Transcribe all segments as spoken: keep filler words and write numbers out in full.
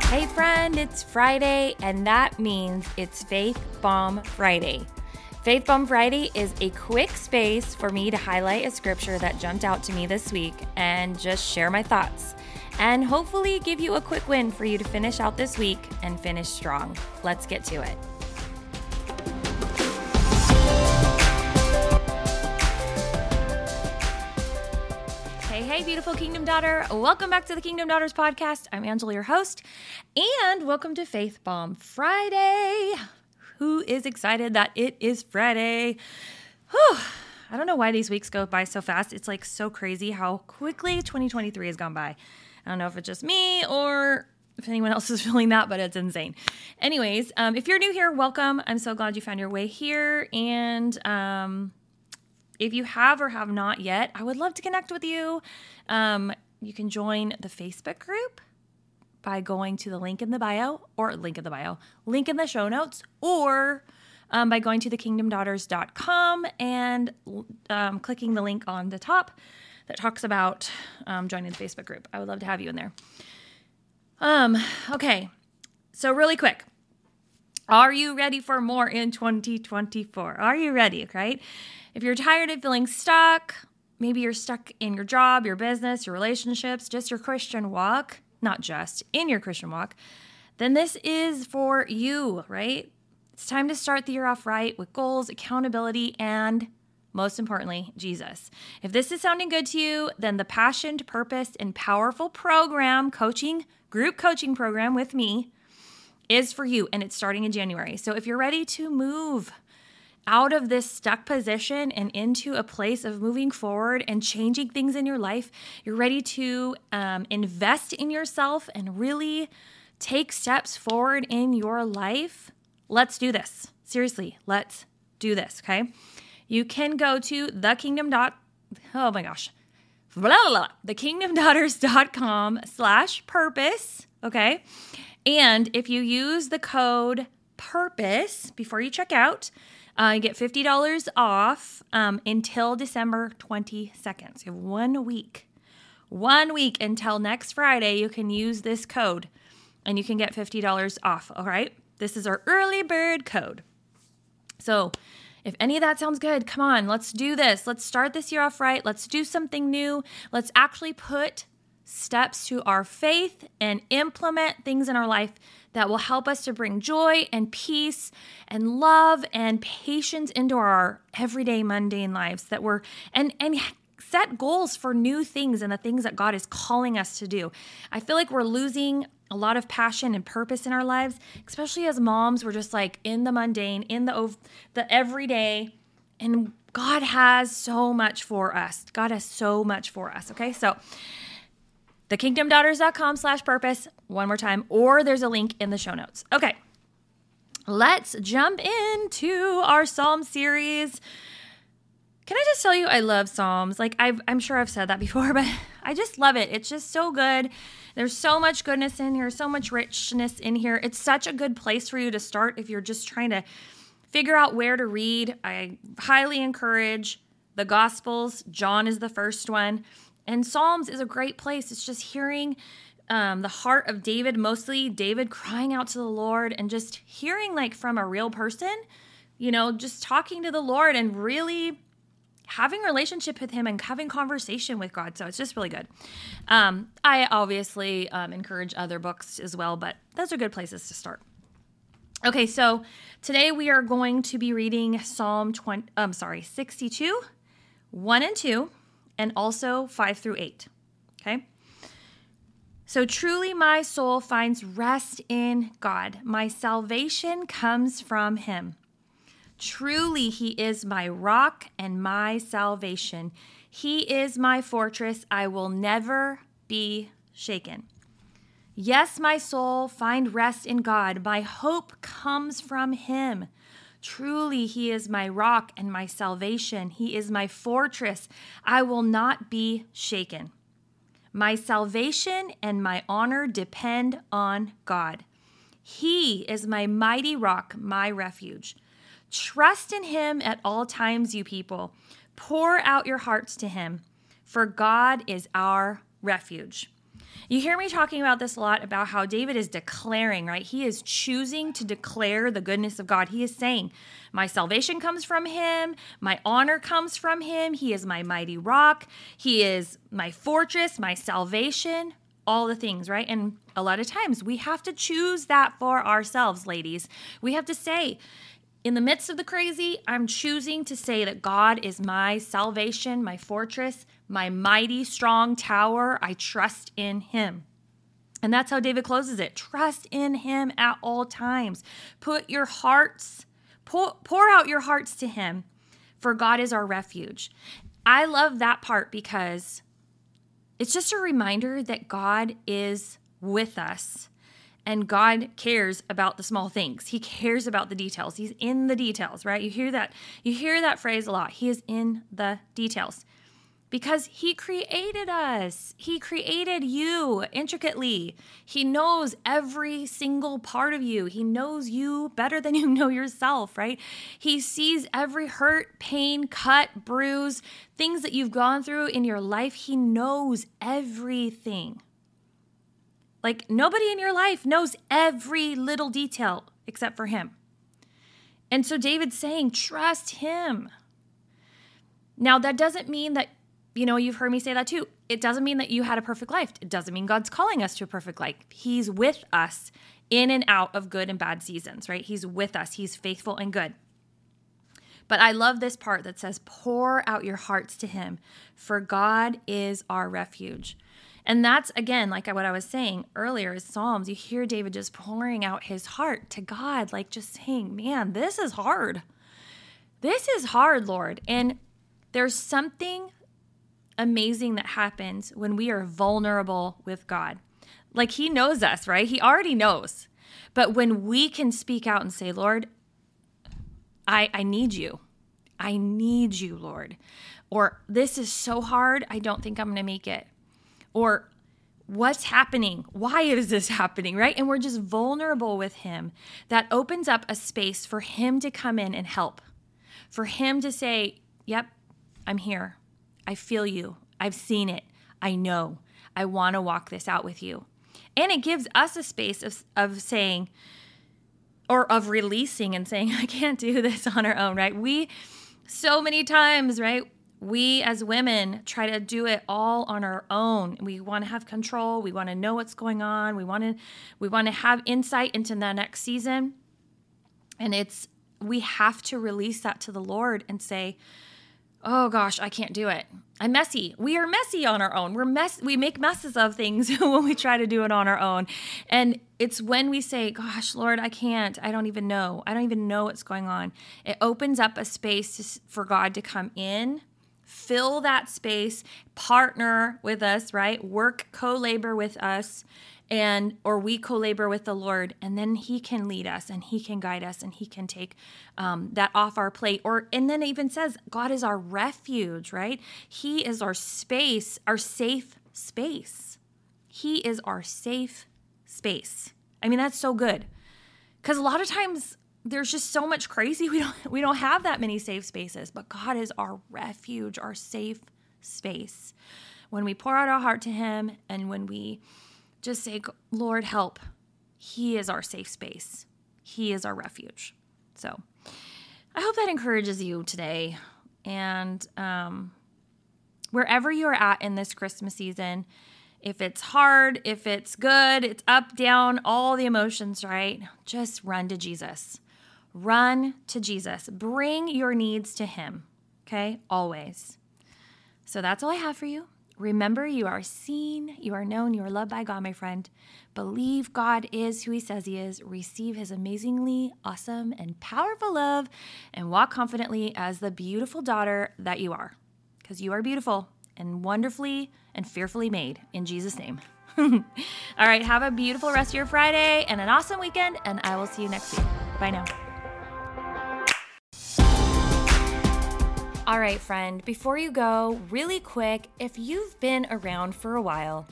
Hey friend, it's Friday, and that means it's Faith Bomb Friday. Faith Bomb Friday is a quick space for me to highlight a scripture that jumped out to me this week and just share my thoughts, and hopefully give you a quick win for you to finish out this week and finish strong. Let's get to it. Hey, hey, beautiful Kingdom Daughter. Welcome back to the Kingdom Daughters podcast. I'm Angela, your host, and welcome to Faith Bomb Friday. Who is excited that it is Friday? Whew. I don't know why these weeks go by so fast. It's like so crazy how quickly twenty twenty-three has gone by. I don't know if it's just me or if anyone else is feeling that, but it's insane. Anyways, um, if you're new here, welcome. I'm so glad you found your way here. And um, if you have or have not yet, I would love to connect with you. Um, you can join the Facebook group by going to the link in the bio, or link in the bio, link in the show notes, or Um, by going to the kingdom daughters dot com and um, clicking the link on the top that talks about um, joining the Facebook group. I would love to have you in there. Um, okay, so really quick. Are you ready for more in twenty twenty-four? Are you ready, right? If you're tired of feeling stuck, maybe you're stuck in your job, your business, your relationships, just your Christian walk, not just, in your Christian walk, then this is for you, right? It's time to start the year off right with goals, accountability, and most importantly, Jesus. If this is sounding good to you, then the Passioned, Purposed, and Powerful Program coaching, group coaching program with me is for you, and it's starting in January. So if you're ready to move out of this stuck position and into a place of moving forward and changing things in your life, you're ready to um, invest in yourself and really take steps forward in your life, let's do this. Seriously, let's do this, okay? You can go to the kingdom dot, oh my gosh, blah, blah, blah, thekingdomdaughters.com slash purpose, okay? And if you use the code PURPOSE before you check out, uh, you get fifty dollars off um, until December twenty-second. So you have one week, one week until next Friday, you can use this code and you can get fifty dollars off, all right? This is our early bird code. So if any of that sounds good, come on, let's do this. Let's start this year off right. Let's do something new. Let's actually put steps to our faith and implement things in our life that will help us to bring joy and peace and love and patience into our everyday mundane lives that we're, and, and set goals for new things and the things that God is calling us to do. I feel like we're losing a lot of passion and purpose in our lives, especially as moms. We're just like in the mundane, in the the everyday, and God has so much for us. God has so much for us, okay? So thekingdomdaughters.com slash purpose, one more time, or there's a link in the show notes. Okay, let's jump into our Psalm series. Can I just tell you, I love Psalms. Like I've, I'm sure I've said that before, but I just love it. It's just so good. There's so much goodness in here, so much richness in here. It's such a good place for you to start if you're just trying to figure out where to read. I highly encourage the Gospels. John is the first one. And Psalms is a great place. It's just hearing um, the heart of David, mostly David crying out to the Lord and just hearing like from a real person, you know, just talking to the Lord and really having a relationship with him and having conversation with God. So it's just really good. Um, I obviously um, encourage other books as well, but those are good places to start. Okay, so today we are going to be reading Psalm twenty, I'm sorry, sixty-two, one and two, and also five through eight, okay? So truly my soul finds rest in God. My salvation comes from him. Truly, he is my rock and my salvation. He is my fortress. I will never be shaken. Yes, my soul, find rest in God. My hope comes from him. Truly, he is my rock and my salvation. He is my fortress. I will not be shaken. My salvation and my honor depend on God. He is my mighty rock, my refuge. Trust in him at all times, you people. Pour out your hearts to him, for God is our refuge. You hear me talking about this a lot, about how David is declaring, right? He is choosing to declare the goodness of God. He is saying, my salvation comes from him. My honor comes from him. He is my mighty rock. He is my fortress, my salvation, all the things, right? And a lot of times we have to choose that for ourselves, ladies. We have to say, in the midst of the crazy, I'm choosing to say that God is my salvation, my fortress, my mighty, strong tower. I trust in him. And that's how David closes it. Trust in him at all times. Put your hearts, pour, pour out your hearts to him, for God is our refuge. I love that part because it's just a reminder that God is with us. And God cares about the small things. He cares about the details. He's in the details, right? You hear that. You hear that phrase a lot. He is in the details because he created us. He created you intricately. He knows every single part of you. He knows you better than you know yourself, right? He sees every hurt, pain, cut, bruise, things that you've gone through in your life. He knows everything. Like, nobody in your life knows every little detail except for him. And so David's saying, trust him. Now, that doesn't mean that, you know, you've heard me say that too. It doesn't mean that you had a perfect life. It doesn't mean God's calling us to a perfect life. He's with us in and out of good and bad seasons, right? He's with us. He's faithful and good. But I love this part that says, pour out your hearts to him, for God is our refuge. And that's, again, like what I was saying earlier, is Psalms. You hear David just pouring out his heart to God, like just saying, man, this is hard. This is hard, Lord. And there's something amazing that happens when we are vulnerable with God. Like, he knows us, right? He already knows. But when we can speak out and say, Lord, I, I need you. I need you, Lord. Or, this is so hard, I don't think I'm going to make it. Or, what's happening? Why is this happening, right? And we're just vulnerable with him. That opens up a space for him to come in and help. For him to say, yep, I'm here. I feel you. I've seen it. I know. I want to walk this out with you. And it gives us a space of, of saying, or of releasing and saying, I can't do this on our own, right? We, so many times, right? We as women try to do it all on our own. We want to have control. We want to know what's going on. We want to we want to have insight into the next season. And it's we have to release that to the Lord and say, oh gosh, I can't do it. I'm messy. We are messy on our own. We're mess we make messes of things when we try to do it on our own. And it's when we say, gosh, Lord, I can't. I don't even know. I don't even know what's going on. It opens up a space for God to come in. Fill that space, partner with us, right? Work, co-labor with us, and or we co-labor with the Lord, and then he can lead us, and he can guide us, and he can take um, that off our plate. Or and then it even says God is our refuge, right? He is our space, our safe space. He is our safe space. I mean, that's so good, because a lot of times there's just so much crazy. We don't we don't have that many safe spaces, but God is our refuge, our safe space. When we pour out our heart to him and when we just say, Lord, help, he is our safe space. He is our refuge. So I hope that encourages you today. And um, wherever you're at in this Christmas season, if it's hard, if it's good, it's up, down, all the emotions, right? Just run to Jesus. Run to Jesus. Bring your needs to him, okay? Always. So that's all I have for you. Remember, you are seen, you are known, you are loved by God, my friend. Believe God is who he says he is. Receive his amazingly awesome and powerful love, and walk confidently as the beautiful daughter that you are, because you are beautiful and wonderfully and fearfully made, in Jesus' name. All right, have a beautiful rest of your Friday and an awesome weekend, and I will see you next week. Bye now. All right, friend, before you go, really quick, if you've been around for a while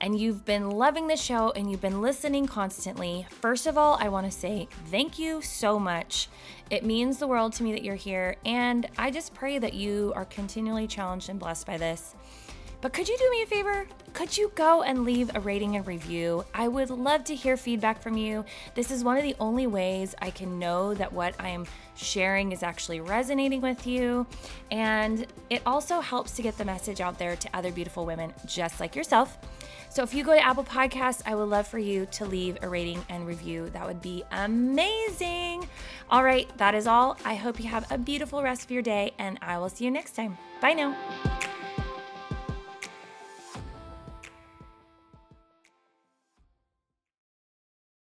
and you've been loving the show and you've been listening constantly, first of all, I want to say thank you so much. It means the world to me that you're here, and I just pray that you are continually challenged and blessed by this. But could you do me a favor? Could you go and leave a rating and review? I would love to hear feedback from you. This is one of the only ways I can know that what I'm sharing is actually resonating with you. And it also helps to get the message out there to other beautiful women just like yourself. So if you go to Apple Podcasts, I would love for you to leave a rating and review. That would be amazing. All right, that is all. I hope you have a beautiful rest of your day, and I will see you next time. Bye now.